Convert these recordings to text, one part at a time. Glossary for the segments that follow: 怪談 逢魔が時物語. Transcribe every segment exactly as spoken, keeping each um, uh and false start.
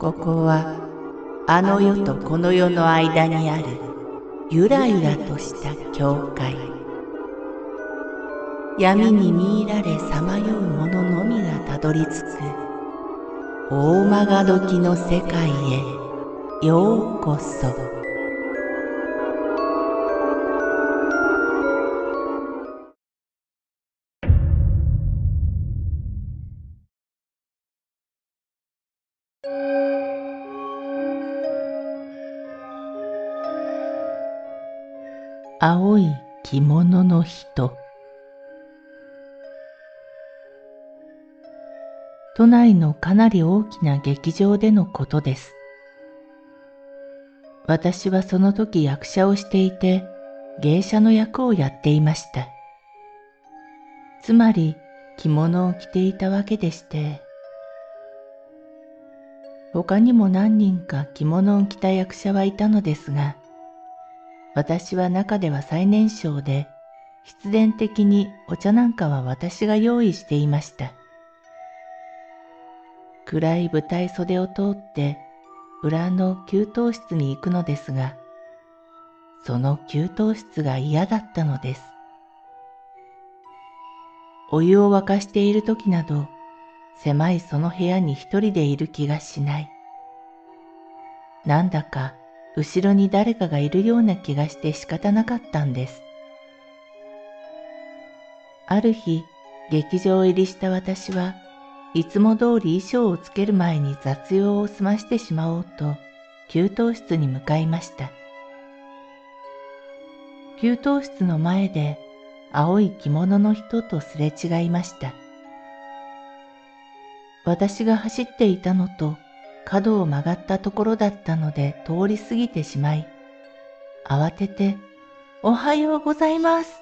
ここはあの世とこの世の間にあるゆらゆらとした境界。闇に見入られさまよう者のみがたどり着く大曲が時の世界へようこそ。青い着物の人。都内のかなり大きな劇場でのことです。私はその時役者をしていて、芸者の役をやっていました。つまり着物を着ていたわけでして、他にも何人か着物を着た役者はいたのですが、私は中では最年少で、必然的にお茶なんかは私が用意していました。暗い舞台袖を通って、裏の給湯室に行くのですが、その給湯室が嫌だったのです。お湯を沸かしている時など、狭いその部屋に一人でいる気がしない。なんだか、後ろに誰かがいるような気がして仕方なかったんです。ある日、劇場入りした私はいつも通り衣装をつける前に雑用を済ましてしまおうと給湯室に向かいました。給湯室の前で青い着物の人とすれ違いました。私が走っていたのと、角を曲がったところだったので通り過ぎてしまい、慌てて「おはようございます」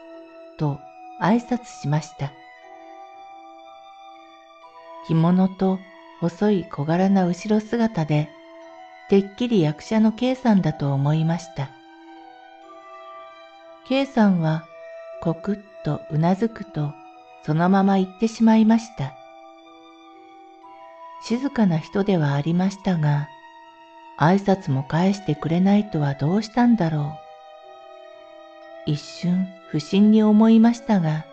と挨拶しました。着物と細い小柄な後ろ姿で、てっきり役者の K さんだと思いました。K さんはコクッとうなずくとそのまま行ってしまいました。静かな人ではありましたが、挨拶も返してくれないとはどうしたんだろう。一瞬不審に思いましたが、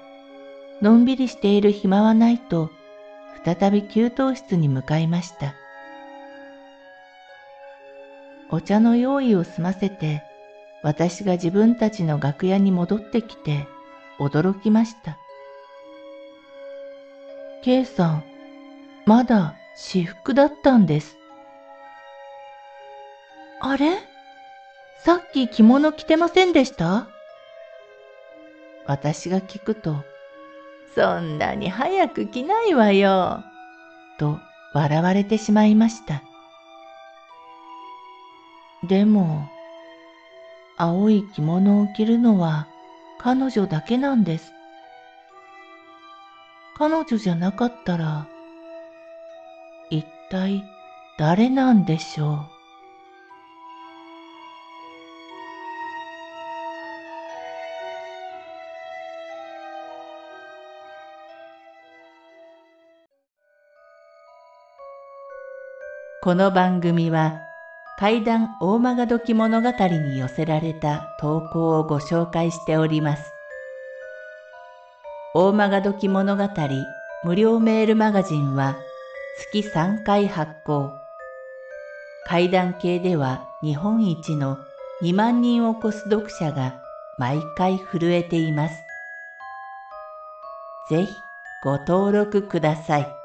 のんびりしている暇はないと、再び給湯室に向かいました。お茶の用意を済ませて、私が自分たちの楽屋に戻ってきて、驚きました。Kさん、まだ私服だったんです。あれ？さっき着物着てませんでした？私が聞くと、そんなに早く着ないわよ、と笑われてしまいました。でも、青い着物を着るのは彼女だけなんです。彼女じゃなかったら、一体誰なんでしょう。この番組は怪談大曲時物語に寄せられた投稿をご紹介しております。大曲時物語無料メールマガジンは月さんかい発行。怪談系では日本一のにまんにんを超す読者が毎回震えています。ぜひご登録ください。